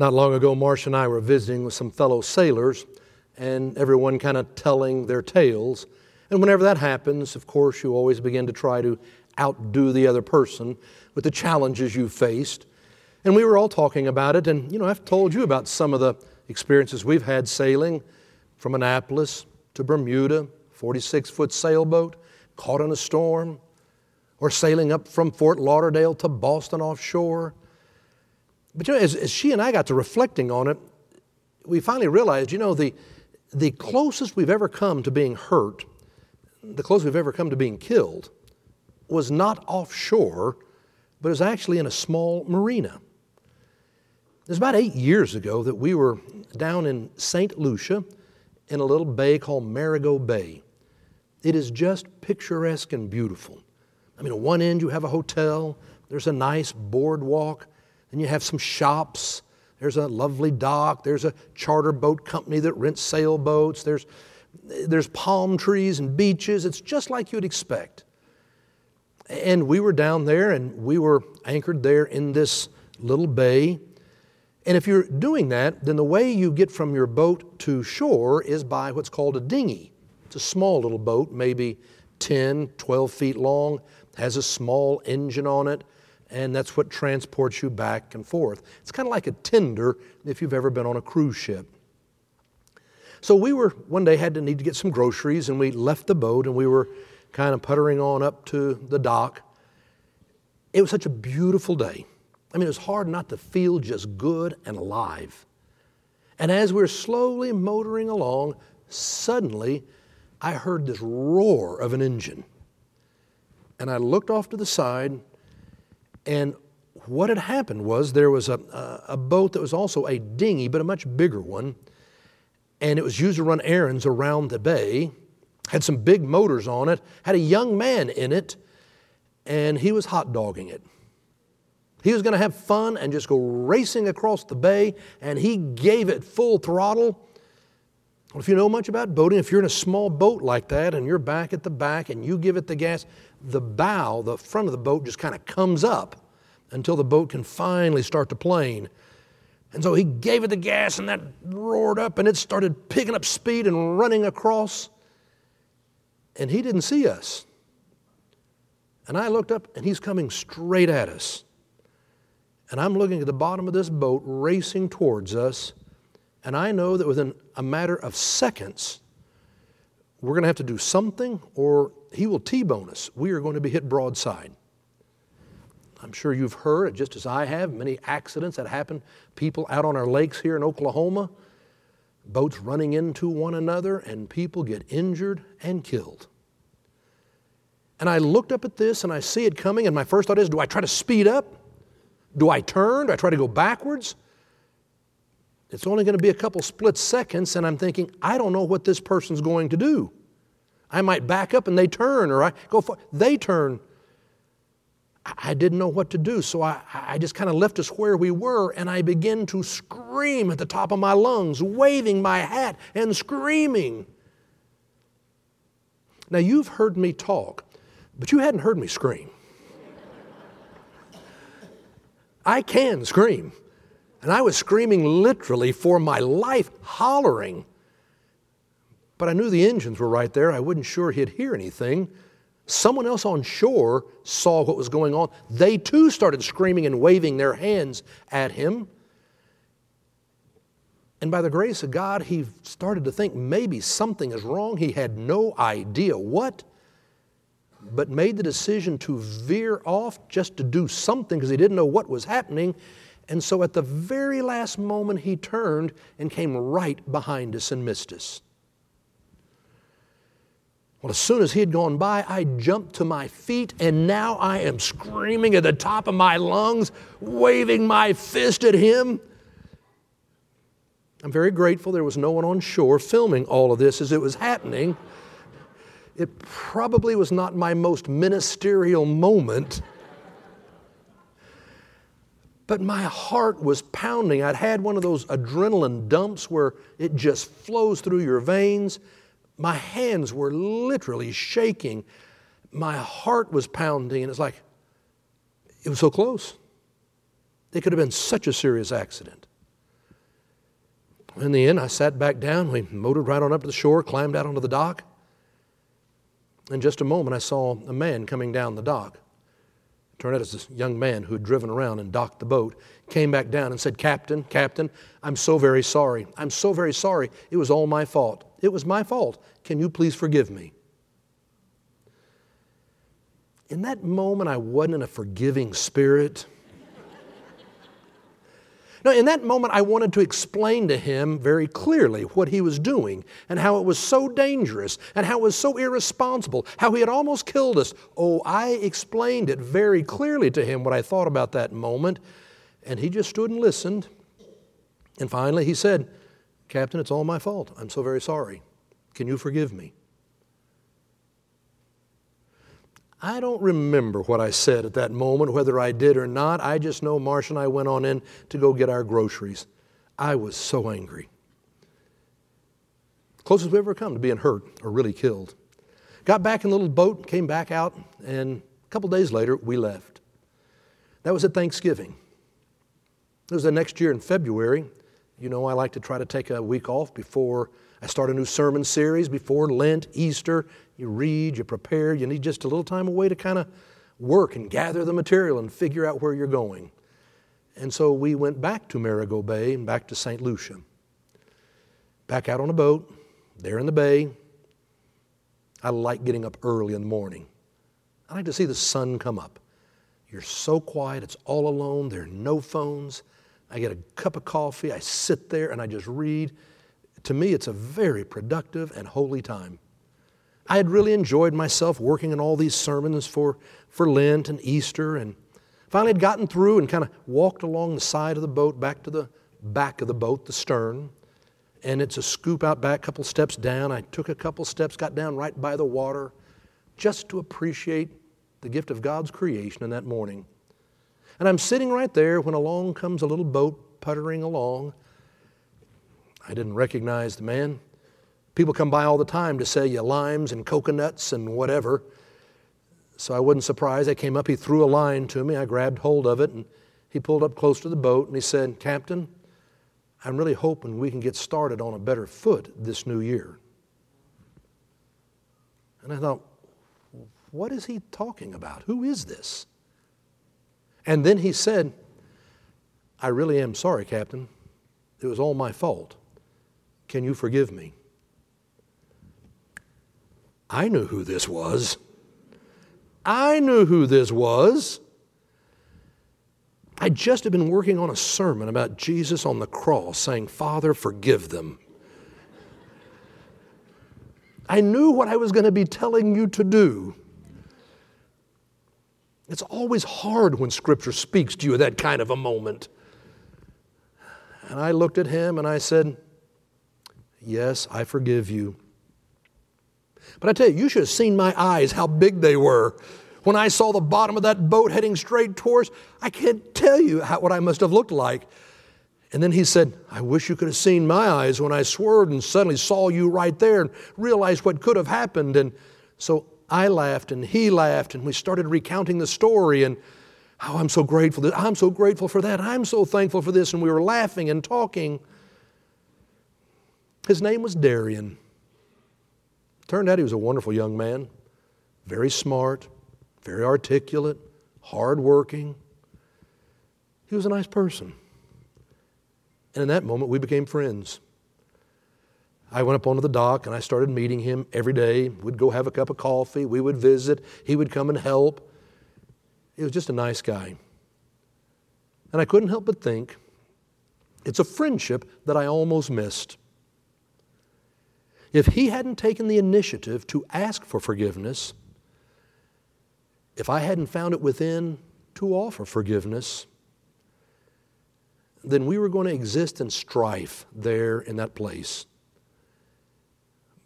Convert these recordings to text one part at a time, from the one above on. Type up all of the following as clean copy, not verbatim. Not long ago, Marsh and I were visiting with some fellow sailors and everyone kind of telling their tales. And whenever that happens, of course, you always begin to try to outdo the other person with the challenges you faced. And we were all talking about it. And, you know, I've told you about some of the experiences we've had sailing from Annapolis to Bermuda, 46-foot sailboat, caught in a storm, or sailing up from Fort Lauderdale to Boston offshore. But you know, as she and I got to reflecting on it, we finally realized, you know, the closest we've ever come to being hurt, the closest we've ever come to being killed, was not offshore, but is actually in a small marina. It was about 8 years ago that we were down in St. Lucia in a little bay called Marigot Bay. It is just picturesque and beautiful. I mean, on one end you have a hotel, there's a nice boardwalk, and you have some shops, there's a lovely dock, there's a charter boat company that rents sailboats, there's palm trees and beaches. It's just like you'd expect. And we were down there and we were anchored there in this little bay. And if you're doing that, then the way you get from your boat to shore is by what's called a dinghy. It's a small little boat, maybe 10, 12 feet long, has a small engine on it, and that's what transports you back and forth. It's kind of like a tender if you've ever been on a cruise ship. So we were, one day need to get some groceries, and we left the boat and we were kind of puttering on up to the dock. It was such a beautiful day. I mean, it was hard not to feel just good and alive. And as we were slowly motoring along, suddenly I heard this roar of an engine. And I looked off to the side, and what had happened was there was a boat that was also a dinghy, but a much bigger one, and it was used to run errands around the bay, had some big motors on it, had a young man in it, and he was hot dogging it. He was going to have fun and just go racing across the bay, and he gave it full throttle. Well, if you know much about boating, if you're in a small boat like that and you're back at the back and you give it the gas, the bow, the front of the boat just kind of comes up until the boat can finally start to plane. And so he gave it the gas and that roared up and it started picking up speed and running across. And he didn't see us. And I looked up and he's coming straight at us. And I'm looking at the bottom of this boat racing towards us. And I know that within a matter of seconds, we're going to have to do something or he will T-bone us. We are going to be hit broadside. I'm sure you've heard, just as I have, many accidents that happen. People out on our lakes here in Oklahoma, boats running into one another, and people get injured and killed. And I looked up at this and I see it coming, and my first thought is, do I try to speed up? Do I turn? Do I try to go backwards? It's only going to be a couple split seconds, and I'm thinking, I don't know what this person's going to do. I might back up and they turn, or I go forward. They turn. I didn't know what to do, so I just kind of left us where we were, and I began to scream at the top of my lungs, waving my hat and screaming. Now, you've heard me talk, but you hadn't heard me scream. I can scream, and I was screaming literally for my life, hollering. But I knew the engines were right there. I wasn't sure he'd hear anything. Someone else on shore saw what was going on. They too started screaming and waving their hands at him. And by the grace of God, he started to think maybe something is wrong. He had no idea what, but made the decision to veer off just to do something because he didn't know what was happening. And so at the very last moment, he turned and came right behind us and missed us. Well, as soon as he had gone by, I jumped to my feet, and now I am screaming at the top of my lungs, waving my fist at him. I'm very grateful there was no one on shore filming all of this as it was happening. It probably was not my most ministerial moment, but my heart was pounding. I'd had one of those adrenaline dumps where it just flows through your veins. My hands were literally shaking. My heart was pounding, and it's like, it was so close. It could have been such a serious accident. In the end, I sat back down. We motored right on up to the shore, climbed out onto the dock. In just a moment, I saw a man coming down the dock. It turned out it was this young man who had driven around and docked the boat, came back down and said, "Captain, Captain, I'm so very sorry. I'm so very sorry. It was all my fault. It was my fault. Can you please forgive me?" In that moment, I wasn't in a forgiving spirit. No, in that moment, I wanted to explain to him very clearly what he was doing and how it was so dangerous and how it was so irresponsible, how he had almost killed us. Oh, I explained it very clearly to him what I thought about that moment, and he just stood and listened. And finally, he said, "Captain, it's all my fault. I'm so very sorry. Can you forgive me?" I don't remember what I said at that moment, whether I did or not. I just know Marsh and I went on in to go get our groceries. I was so angry. Closest we ever come to being hurt or really killed. Got back in the little boat, came back out, and a couple days later, we left. That was at Thanksgiving. It was the next year in February. You know, I like to try to take a week off before I start a new sermon series, before Lent, Easter. You read, you prepare, you need just a little time away to kind of work and gather the material and figure out where you're going. And so we went back to Marigot Bay and back to St. Lucia. Back out on a boat, there in the bay. I like getting up early in the morning. I like to see the sun come up. You're so quiet, it's all alone, there are no phones. I get a cup of coffee, I sit there and I just read. To me, it's a very productive and holy time. I had really enjoyed myself working on all these sermons for Lent and Easter, and finally had gotten through and kind of walked along the side of the boat back to the back of the boat, the stern, and it's a scoop out back, a couple steps down. I took a couple steps, got down right by the water just to appreciate the gift of God's creation in that morning. And I'm sitting right there when along comes a little boat puttering along. I didn't recognize the man. People come by all the time to sell you limes and coconuts and whatever. So I wasn't surprised. I came up, he threw a line to me. I grabbed hold of it, and he pulled up close to the boat, and he said, "Captain, I'm really hoping we can get started on a better foot this new year." And I thought, what is he talking about? Who is this? And then he said, "I really am sorry, Captain. It was all my fault. Can you forgive me?" I knew who this was. I knew who this was. I just had been working on a sermon about Jesus on the cross saying, "Father, forgive them." I knew what I was going to be telling you to do. It's always hard when Scripture speaks to you at that kind of a moment. And I looked at him and I said, "Yes, I forgive you." But I tell you, you should have seen my eyes, how big they were. When I saw the bottom of that boat heading straight towards, I can't tell you what I must have looked like. And then he said, "I wish you could have seen my eyes when I swerved and suddenly saw you right there and realized what could have happened." And so I laughed and he laughed and we started recounting the story and how I'm so grateful. I'm so grateful for that. I'm so thankful for this. And we were laughing and talking. His name was Darian. Turned out he was a wonderful young man, very smart, very articulate, hardworking. He was a nice person. And in that moment, we became friends. I went up onto the dock and I started meeting him every day. We'd go have a cup of coffee. We would visit. He would come and help. He was just a nice guy. And I couldn't help but think, it's a friendship that I almost missed. If he hadn't taken the initiative to ask for forgiveness, if I hadn't found it within to offer forgiveness, then we were going to exist in strife there in that place.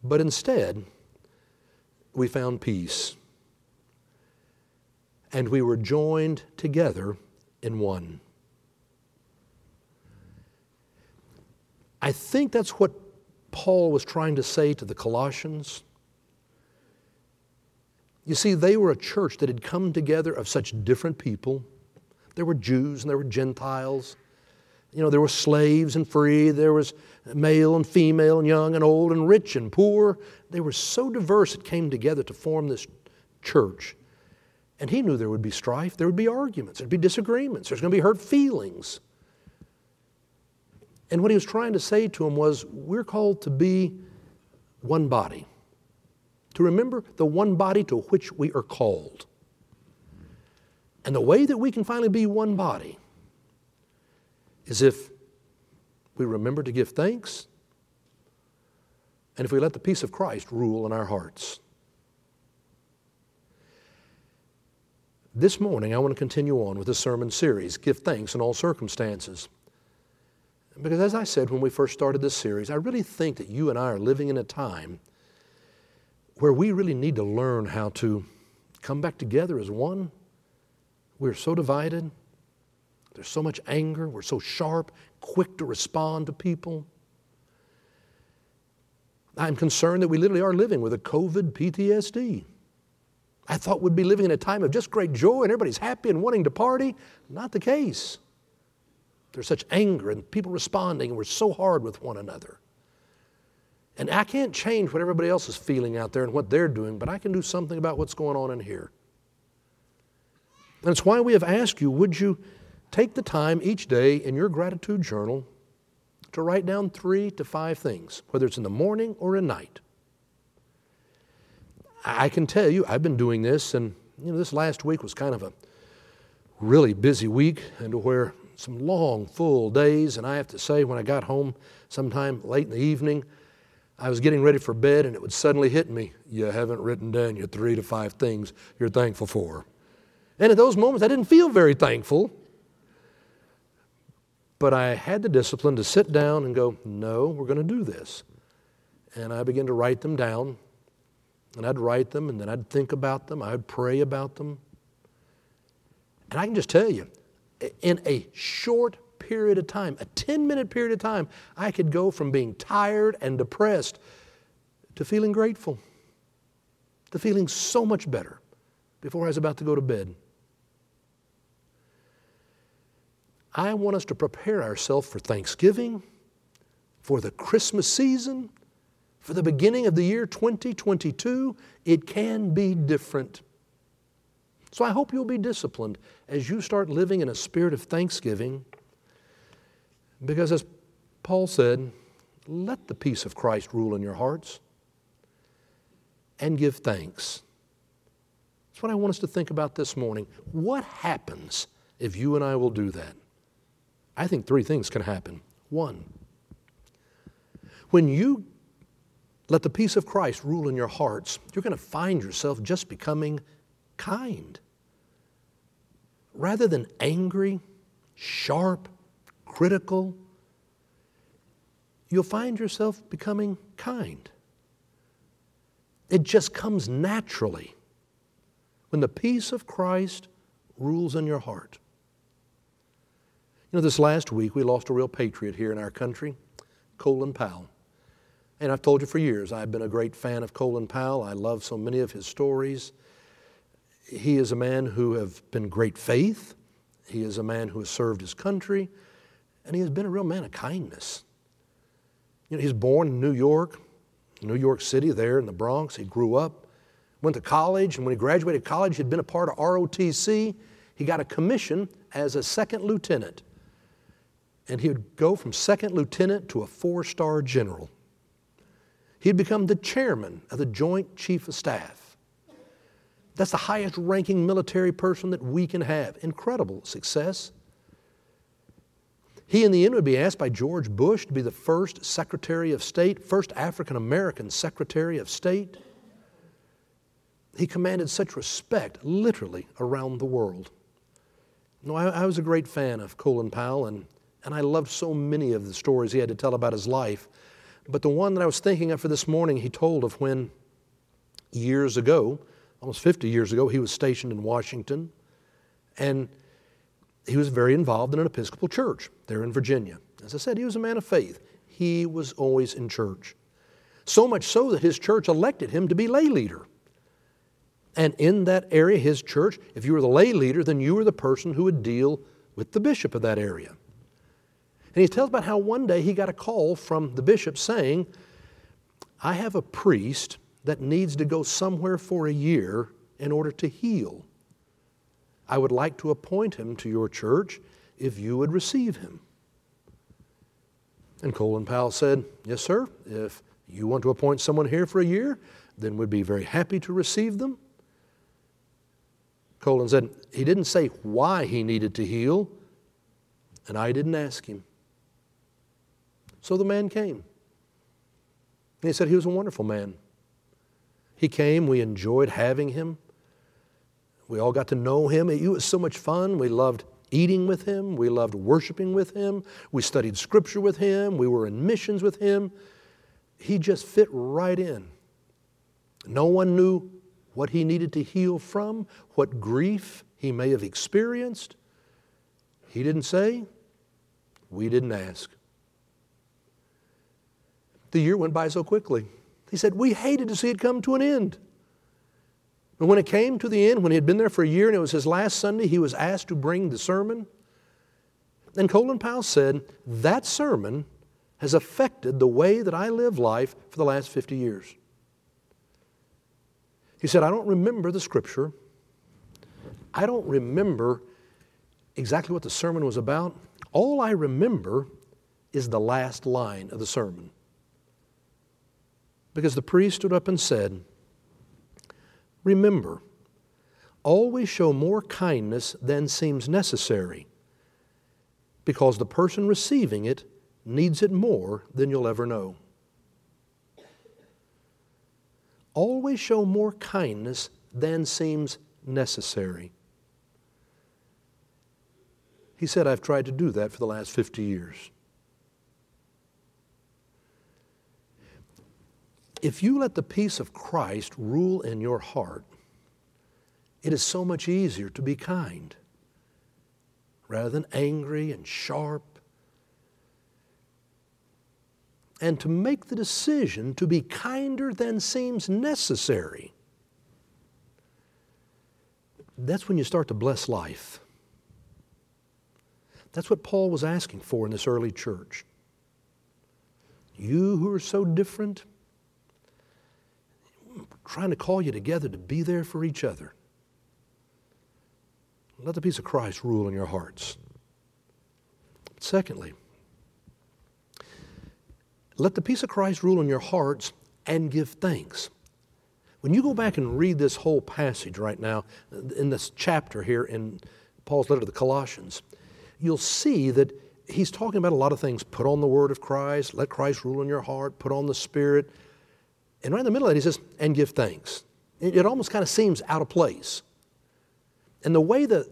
But instead, we found peace. And we were joined together in one. I think that's what Paul was trying to say to the Colossians. You see, they were a church that had come together of such different people. There were Jews and there were Gentiles. you know, there were slaves and free, there was male and female and young and old and rich and poor. They were so diverse it came together to form this church. And he knew there would be strife, there would be arguments, there'd be disagreements, there's going to be hurt feelings. And what he was trying to say to him was, we're called to be one body, to remember the one body to which we are called. And the way that we can finally be one body is if we remember to give thanks, and if we let the peace of Christ rule in our hearts. This morning, I want to continue on with the sermon series, Give Thanks in All Circumstances. Because as I said when we first started this series, I really think that you and I are living in a time where we really need to learn how to come back together as one. We're so divided. There's so much anger. We're so sharp, quick to respond to people. I'm concerned that we literally are living with a COVID PTSD. I thought we'd be living in a time of just great joy and everybody's happy and wanting to party. Not the case. There's such anger and people responding, and we're so hard with one another. And I can't change what everybody else is feeling out there and what they're doing, but I can do something about what's going on in here. And it's why we have asked you, would you take the time each day in your gratitude journal to write down 3 to 5 things, whether it's in the morning or at night. I can tell you, I've been doing this, and you know, this last week was kind of a really busy week, and to where some long, full days, and I have to say, when I got home sometime late in the evening, I was getting ready for bed, and it would suddenly hit me, you haven't written down your 3 to 5 things you're thankful for. And at those moments, I didn't feel very thankful. But I had the discipline to sit down and go, no, we're going to do this. And I began to write them down. And I'd write them, and then I'd think about them. I'd pray about them. And I can just tell you, in a short period of time, a 10-minute period of time, I could go from being tired and depressed to feeling grateful, to feeling so much better before I was about to go to bed. I want us to prepare ourselves for Thanksgiving, for the Christmas season, for the beginning of the year 2022. It can be different. So I hope you'll be disciplined as you start living in a spirit of thanksgiving, because as Paul said, let the peace of Christ rule in your hearts and give thanks. That's what I want us to think about this morning. What happens if you and I will do that? I think 3 things can happen. 1, when you let the peace of Christ rule in your hearts, you're going to find yourself just becoming kind. Rather than angry, sharp, critical, you'll find yourself becoming kind. It just comes naturally when the peace of Christ rules in your heart. You know, this last week we lost a real patriot here in our country, Colin Powell. And I've told you for years, I've been a great fan of Colin Powell. I love so many of his stories. He is a man who has been great faith. He is a man who has served his country. And he has been a real man of kindness. You know, he was born in New York City, there in the Bronx. He grew up, went to college, and when he graduated college, he'd been a part of ROTC. He got a commission as a second lieutenant. And he would go from second lieutenant to a 4-star general. He'd become the chairman of the Joint Chief of Staff. That's the highest ranking military person that we can have. Incredible success. He in the end would be asked by George Bush to be the first Secretary of State, first African American Secretary of State. He commanded such respect literally around the world. No, I was a great fan of Colin Powell, and I loved so many of the stories he had to tell about his life. But the one that I was thinking of for this morning, he told of when years ago, almost 50 years ago, he was stationed in Washington, and he was very involved in an Episcopal church there in Virginia. As I said, he was a man of faith. He was always in church. So much so that his church elected him to be lay leader. And in that area, his church, if you were the lay leader, then you were the person who would deal with the bishop of that area. And he tells about how one day he got a call from the bishop saying, I have a priest that needs to go somewhere for a year in order to heal. I would like to appoint him to your church if you would receive him. And Colin Powell said, yes, sir, if you want to appoint someone here for a year, then we'd be very happy to receive them. Colin said, he didn't say why he needed to heal, and I didn't ask him. So the man came. And he said he was a wonderful man. He came, we enjoyed having him. We all got to know him. It was so much fun. We loved eating with him. We loved worshiping with him. We studied Scripture with him. We were in missions with him. He just fit right in. No one knew what he needed to heal from, what grief he may have experienced. He didn't say. We didn't ask. The year went by so quickly. He said, we hated to see it come to an end. But when it came to the end, when he had been there for a year and it was his last Sunday, he was asked to bring the sermon. And Colin Powell said, that sermon has affected the way that I live life for the last 50 years. He said, I don't remember the Scripture. I don't remember exactly what the sermon was about. All I remember is the last line of the sermon. Because the priest stood up and said, remember, always show more kindness than seems necessary, because the person receiving it needs it more than you'll ever know. Always show more kindness than seems necessary. He said, I've tried to do that for the last 50 years. If you let the peace of Christ rule in your heart, it is so much easier to be kind rather than angry and sharp. And to make the decision to be kinder than seems necessary, that's when you start to bless life. That's what Paul was asking for in this early church. You who are so different, trying to call you together to be there for each other. Let the peace of Christ rule in your hearts. Secondly, let the peace of Christ rule in your hearts and give thanks. When you go back and read this whole passage right now, in this chapter here in Paul's letter to the Colossians, you'll see that he's talking about a lot of things. Put on the word of Christ, let Christ rule in your heart, put on the Spirit. And right in the middle of it, he says, and give thanks. It almost kind of seems out of place. And the way that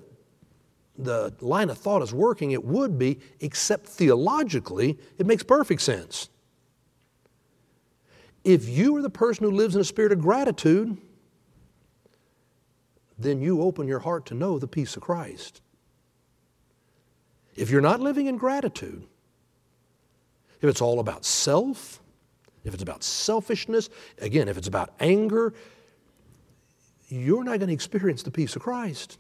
the line of thought is working, it would be, except theologically, it makes perfect sense. If you are the person who lives in a spirit of gratitude, then you open your heart to know the peace of Christ. If you're not living in gratitude, if it's all about self, if it's about selfishness, again, if it's about anger, you're not going to experience the peace of Christ.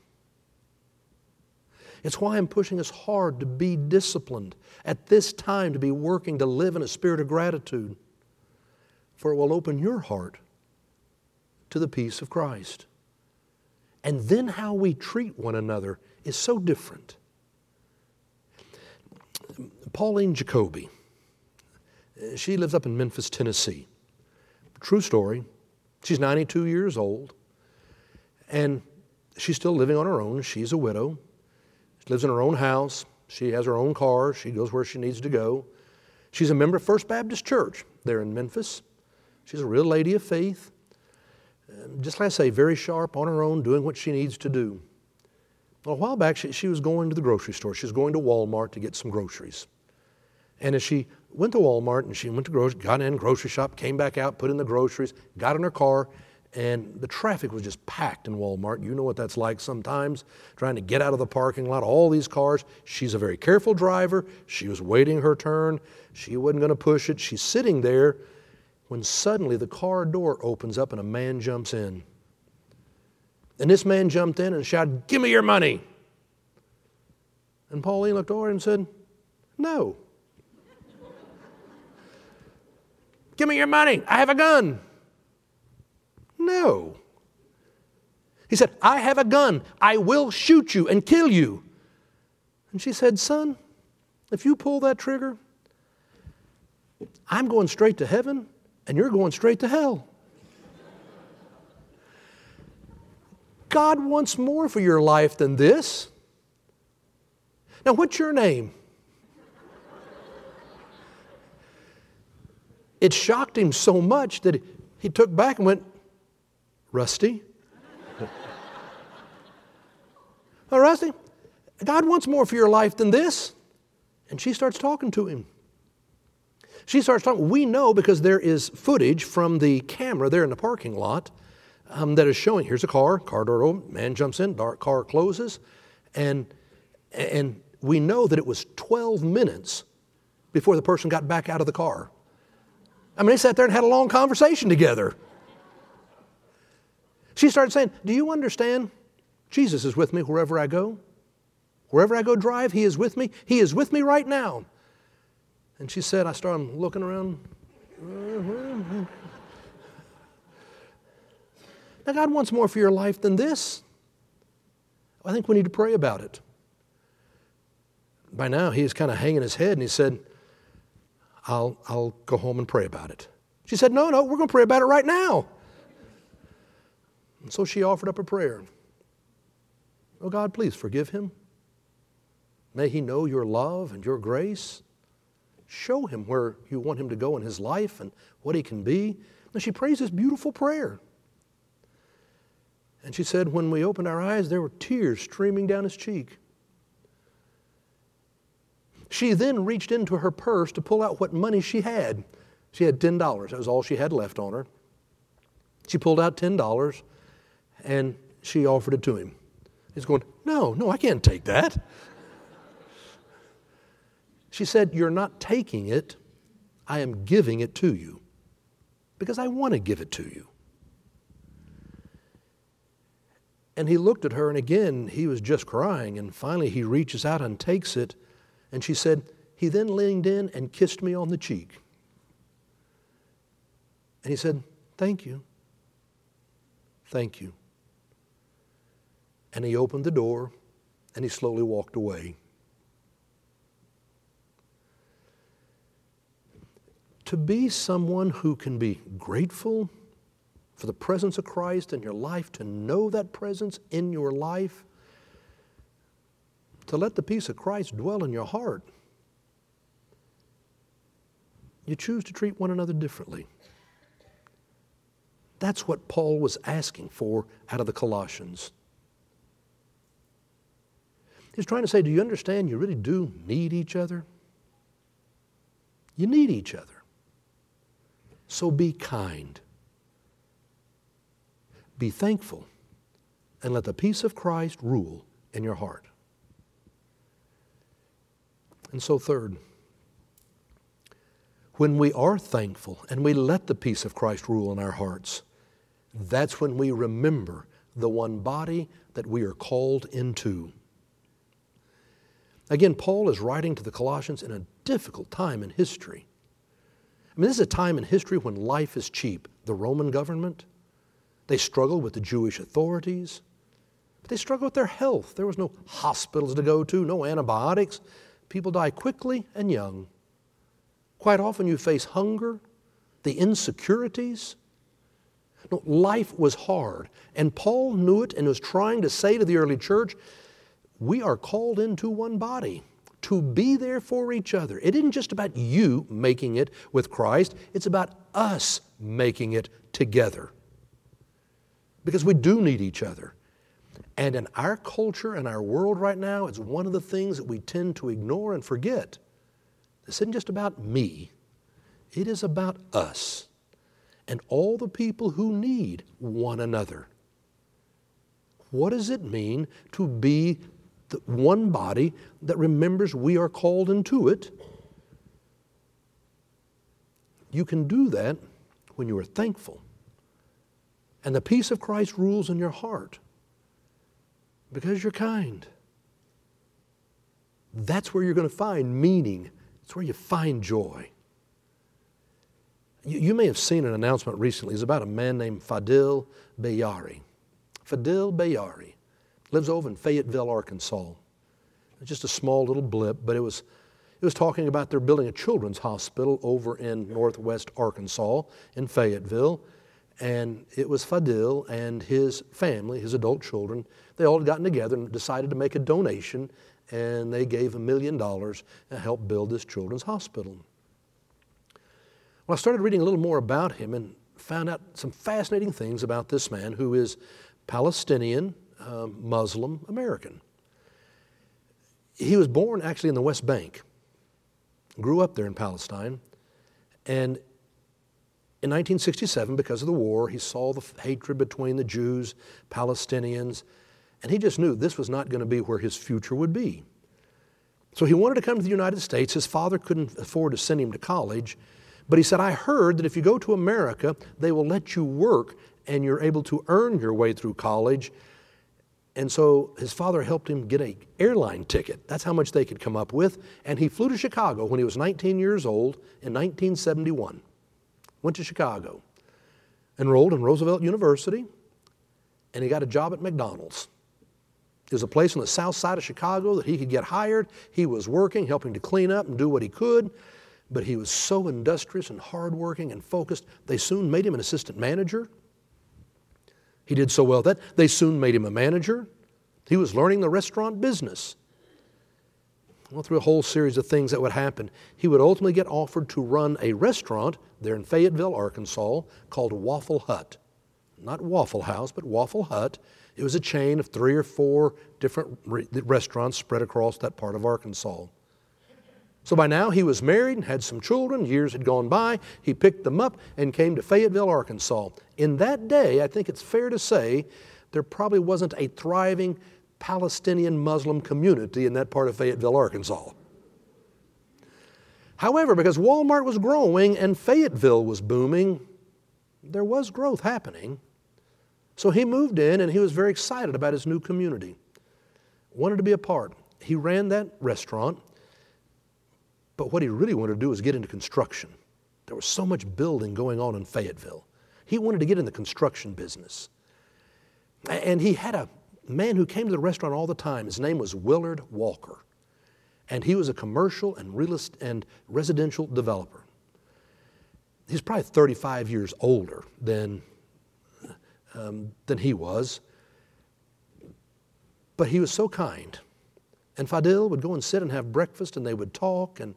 It's why I'm pushing us hard to be disciplined at this time, to be working to live in a spirit of gratitude, for it will open your heart to the peace of Christ. And then how we treat one another is so different. Pauline Jacoby, she lives up in Memphis, Tennessee. True story. She's 92 years old, and she's still living on her own. She's a widow. She lives in her own house. She has her own car. She goes where she needs to go. She's a member of First Baptist Church there in Memphis. She's a real lady of faith. Just like I say, very sharp on her own, doing what she needs to do. Well, a while back, she was going to the grocery store. She was going to Walmart to get some groceries. And as she went to Walmart and she went to got in grocery shop, came back out, put in the groceries, got in her car, and the traffic was just packed in Walmart. You know what that's like sometimes, trying to get out of the parking lot, all these cars. She's a very careful driver. She was waiting her turn. She wasn't going to push it. She's sitting there when suddenly the car door opens up and a man jumps in. And this man jumped in and shouted, "Give me your money." And Pauline looked over and said, "No, Give me your money. I have a gun. No. He said, I have a gun. I will shoot you and kill you. And she said, son, if you pull that trigger, I'm going straight to heaven and you're going straight to hell. God wants more for your life than this. Now, what's your name? It shocked him so much that he took back and went, Rusty? Oh, Rusty, God wants more for your life than this. And she starts talking to him. She starts talking. We know because there is footage from the camera there in the parking lot that is showing, here's a car door open, man jumps in, dark car closes. And we know that it was 12 minutes before the person got back out of the car. I mean, they sat there and had a long conversation together. She started saying, do you understand? Jesus is with me wherever I go. Wherever I go drive, He is with me. He is with me right now. And she said, I started looking around. Now, God wants more for your life than this. I think we need to pray about it. By now, he is kind of hanging his head, and he said, I'll go home and pray about it. She said, no, we're going to pray about it right now. And so she offered up a prayer. Oh, God, please forgive him. May he know your love and your grace. Show him where you want him to go in his life and what he can be. And she prays this beautiful prayer. And she said, when we opened our eyes, there were tears streaming down his cheek. She then reached into her purse to pull out what money she had. She had $10. That was all she had left on her. She pulled out $10 and she offered it to him. He's going, no, I can't take that. She said, you're not taking it. I am giving it to you because I want to give it to you. And he looked at her, and again, he was just crying. And finally, he reaches out and takes it. And she said, he then leaned in and kissed me on the cheek. And he said, thank you. Thank you. And he opened the door and he slowly walked away. To be someone who can be grateful for the presence of Christ in your life, to know that presence in your life, to let the peace of Christ dwell in your heart. You choose to treat one another differently. That's what Paul was asking for out of the Colossians. He's trying to say, do you understand you really do need each other? You need each other. So be kind. Be thankful. And let the peace of Christ rule in your heart. And so third, when we are thankful and we let the peace of Christ rule in our hearts, that's when we remember the one body that we are called into. Again, Paul is writing to the Colossians in a difficult time in history. I mean, this is a time in history when life is cheap. The Roman government, they struggled with the Jewish authorities, but they struggled with their health. There was no hospitals to go to, no antibiotics. People die quickly and young. Quite often you face hunger, the insecurities. No, life was hard. And Paul knew it and was trying to say to the early church, we are called into one body to be there for each other. It isn't just about you making it with Christ. It's about us making it together. Because we do need each other. And in our culture and our world right now, it's one of the things that we tend to ignore and forget. This isn't just about me. It is about us and all the people who need one another. What does it mean to be the one body that remembers we are called into it? You can do that when you are thankful and the peace of Christ rules in your heart. Because you're kind. That's where you're going to find meaning. It's where you find joy. You may have seen an announcement recently. It's about a man named Fadel Bayari. Fadel Bayari lives over in Fayetteville, Arkansas. Just a small little blip, but it was talking about they're building a children's hospital over in northwest Arkansas in Fayetteville. And it was Fadil and his family, his adult children, they all had gotten together and decided to make a donation, and they gave $1 million to help build this children's hospital. Well, I started reading a little more about him and found out some fascinating things about this man who is Palestinian, Muslim American. He was born actually in the West Bank, grew up there in Palestine, and in 1967, because of the war, he saw the hatred between the Jews, Palestinians, and he just knew this was not going to be where his future would be. So he wanted to come to the United States. His father couldn't afford to send him to college, but he said, I heard that if you go to America, they will let you work and you're able to earn your way through college. And so his father helped him get an airline ticket. That's how much they could come up with. And he flew to Chicago when he was 19 years old in 1971. Went to Chicago, enrolled in Roosevelt University, and he got a job at McDonald's. It was a place on the south side of Chicago that he could get hired. He was working, helping to clean up and do what he could, but he was so industrious and hardworking and focused, they soon made him an assistant manager. He did so well that they soon made him a manager. He was learning the restaurant business. Well, through a whole series of things that would happen, he would ultimately get offered to run a restaurant there in Fayetteville, Arkansas, called Waffle Hut. Not Waffle House, but Waffle Hut. It was a chain of 3 or 4 different restaurants spread across that part of Arkansas. So by now he was married and had some children. Years had gone by. He picked them up and came to Fayetteville, Arkansas. In that day, I think it's fair to say, there probably wasn't a thriving Palestinian Muslim community in that part of Fayetteville, Arkansas. However, because Walmart was growing and Fayetteville was booming, there was growth happening. So he moved in and he was very excited about his new community. Wanted to be a part. He ran that restaurant, but what he really wanted to do was get into construction. There was so much building going on in Fayetteville. He wanted to get in the construction business. And he had a man who came to the restaurant all the time. His name was Willard Walker, and he was a commercial and real estate and residential developer. He's probably 35 years older than he was, but he was so kind. And Fadil would go and sit and have breakfast, and they would talk, and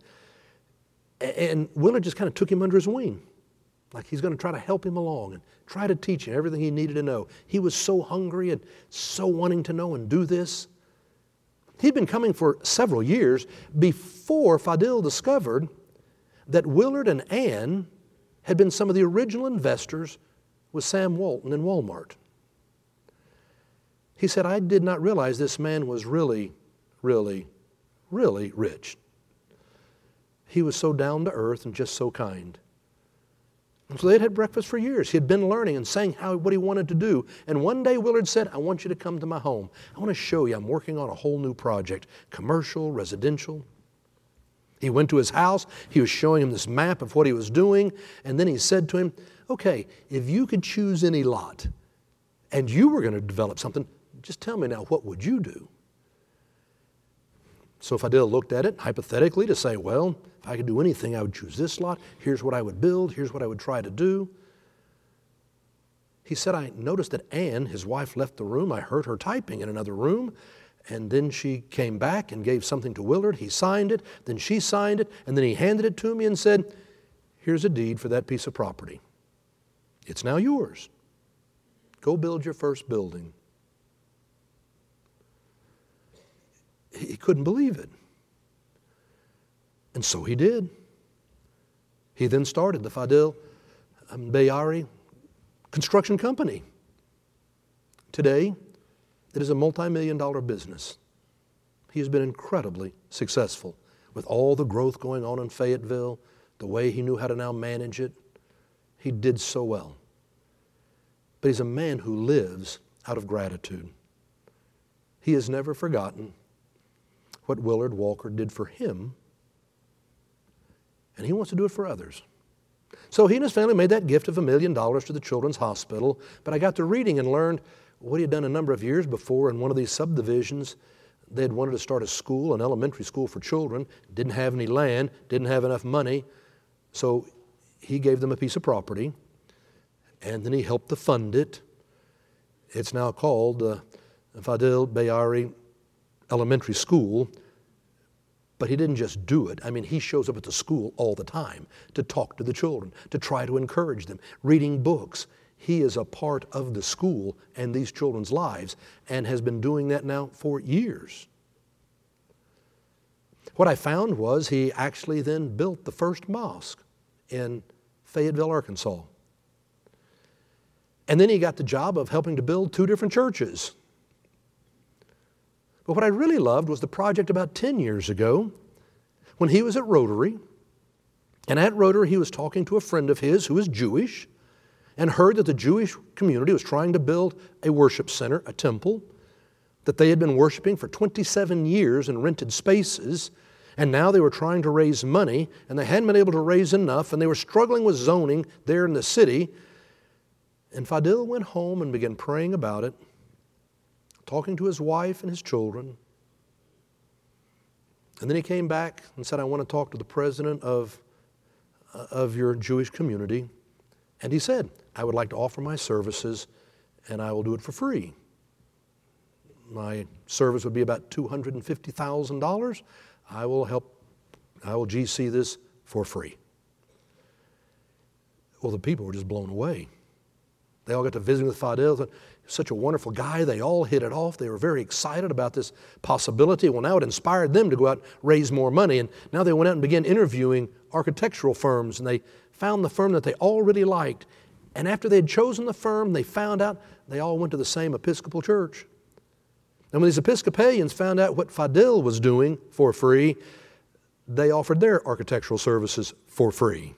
Willard just kind of took him under his wing. Like he's going to try to help him along and try to teach him everything he needed to know. He was so hungry and so wanting to know and do this. He'd been coming for several years before Fadil discovered that Willard and Ann had been some of the original investors with Sam Walton in Walmart. He said, I did not realize this man was really, really, really rich. He was so down to earth and just so kind. So they'd had breakfast for years. He had been learning and saying what he wanted to do. And one day Willard said, I want you to come to my home. I want to show you I'm working on a whole new project, commercial, residential. He went to his house. He was showing him this map of what he was doing. And then he said to him, okay, if you could choose any lot and you were going to develop something, just tell me now, what would you do? So Fadil looked at it hypothetically to say, well, if I could do anything, I would choose this lot. Here's what I would build. Here's what I would try to do. He said, I noticed that Anne, his wife, left the room. I heard her typing in another room. And then she came back and gave something to Willard. He signed it. Then she signed it. And then he handed it to me and said, here's a deed for that piece of property. It's now yours. Go build your first building. He couldn't believe it. And so he did. He then started the Fadel Bayari Construction Company. Today, it is a multi-million-dollar business. He has been incredibly successful with all the growth going on in Fayetteville, the way he knew how to now manage it. He did so well. But he's a man who lives out of gratitude. He has never forgotten what Willard Walker did for him, and he wants to do it for others. So he and his family made that gift of $1 million to the Children's Hospital. But I got to reading and learned what he had done a number of years before in one of these subdivisions. They had wanted to start a school, an elementary school for children, didn't have any land, didn't have enough money. So he gave them a piece of property, and then he helped to fund it. It's now called Fadel Bayari Elementary School. But he didn't just do it. I mean, he shows up at the school all the time to talk to the children, to try to encourage them, reading books. He is a part of the school and these children's lives and has been doing that now for years. What I found was he actually then built the first mosque in Fayetteville, Arkansas. And then he got the job of helping to build 2 different churches. But what I really loved was the project about 10 years ago when he was at Rotary. And at Rotary, he was talking to a friend of his who is Jewish and heard that the Jewish community was trying to build a worship center, a temple, that they had been worshiping for 27 years in rented spaces. And now they were trying to raise money, and they hadn't been able to raise enough, and they were struggling with zoning there in the city. And Fadel went home and began praying about it, talking to his wife and his children. And then he came back and said, I want to talk to the president of your Jewish community. And he said, I would like to offer my services, and I will do it for free. My service would be about $250,000. I will GC this for free. Well, the people were just blown away. They all got to visiting with Fadel. Such a wonderful guy. They all hit it off. They were very excited about this possibility. Well, now it inspired them to go out and raise more money. And now they went out and began interviewing architectural firms. And they found the firm that they all really liked. And after they had chosen the firm, they found out they all went to the same Episcopal church. And when these Episcopalians found out what Fadel was doing for free, they offered their architectural services for free.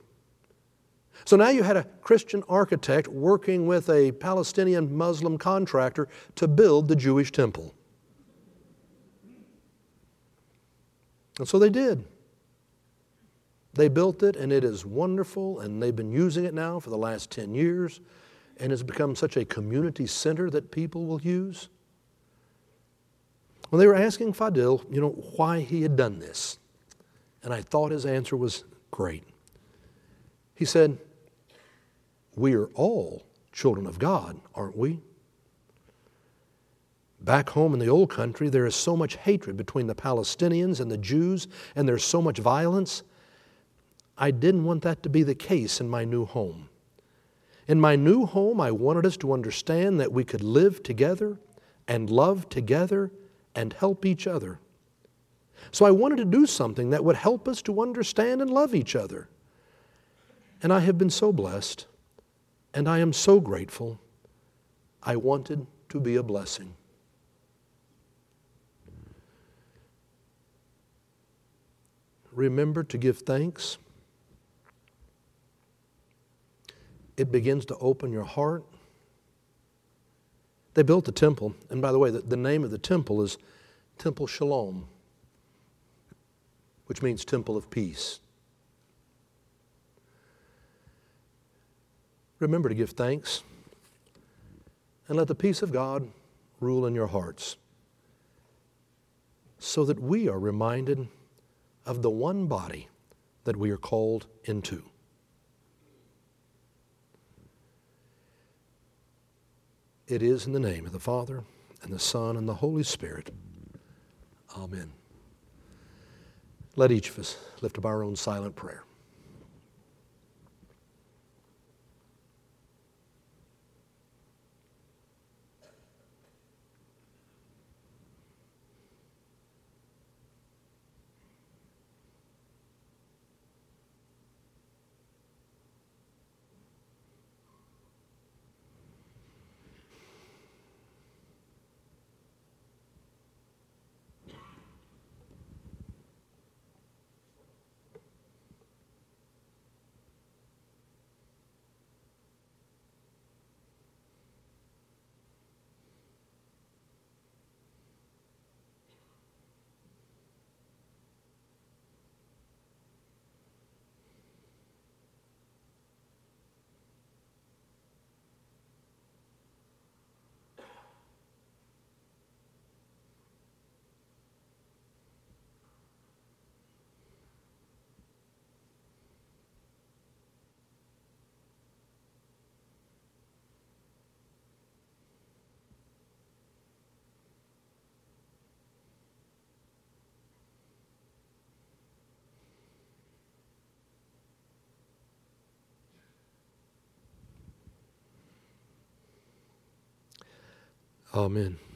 So now you had a Christian architect working with a Palestinian Muslim contractor to build the Jewish temple. And so they did. They built it, and it is wonderful, and they've been using it now for the last 10 years, and it's become such a community center that people will use. Well, they were asking Fadel, why he had done this. And I thought his answer was great. He said, we are all children of God, aren't we? Back home in the old country, there is so much hatred between the Palestinians and the Jews, and there's so much violence. I didn't want that to be the case in my new home. In my new home, I wanted us to understand that we could live together and love together and help each other. So I wanted to do something that would help us to understand and love each other. And I have been so blessed. And I am so grateful. I wanted to be a blessing. Remember to give thanks. It begins to open your heart. They built the temple. And by the way, the name of the temple is Temple Shalom, which means Temple of Peace. Remember to give thanks, and let the peace of God rule in your hearts, so that we are reminded of the one body that we are called into. It is in the name of the Father, and the Son, and the Holy Spirit. Amen. Let each of us lift up our own silent prayer. Amen.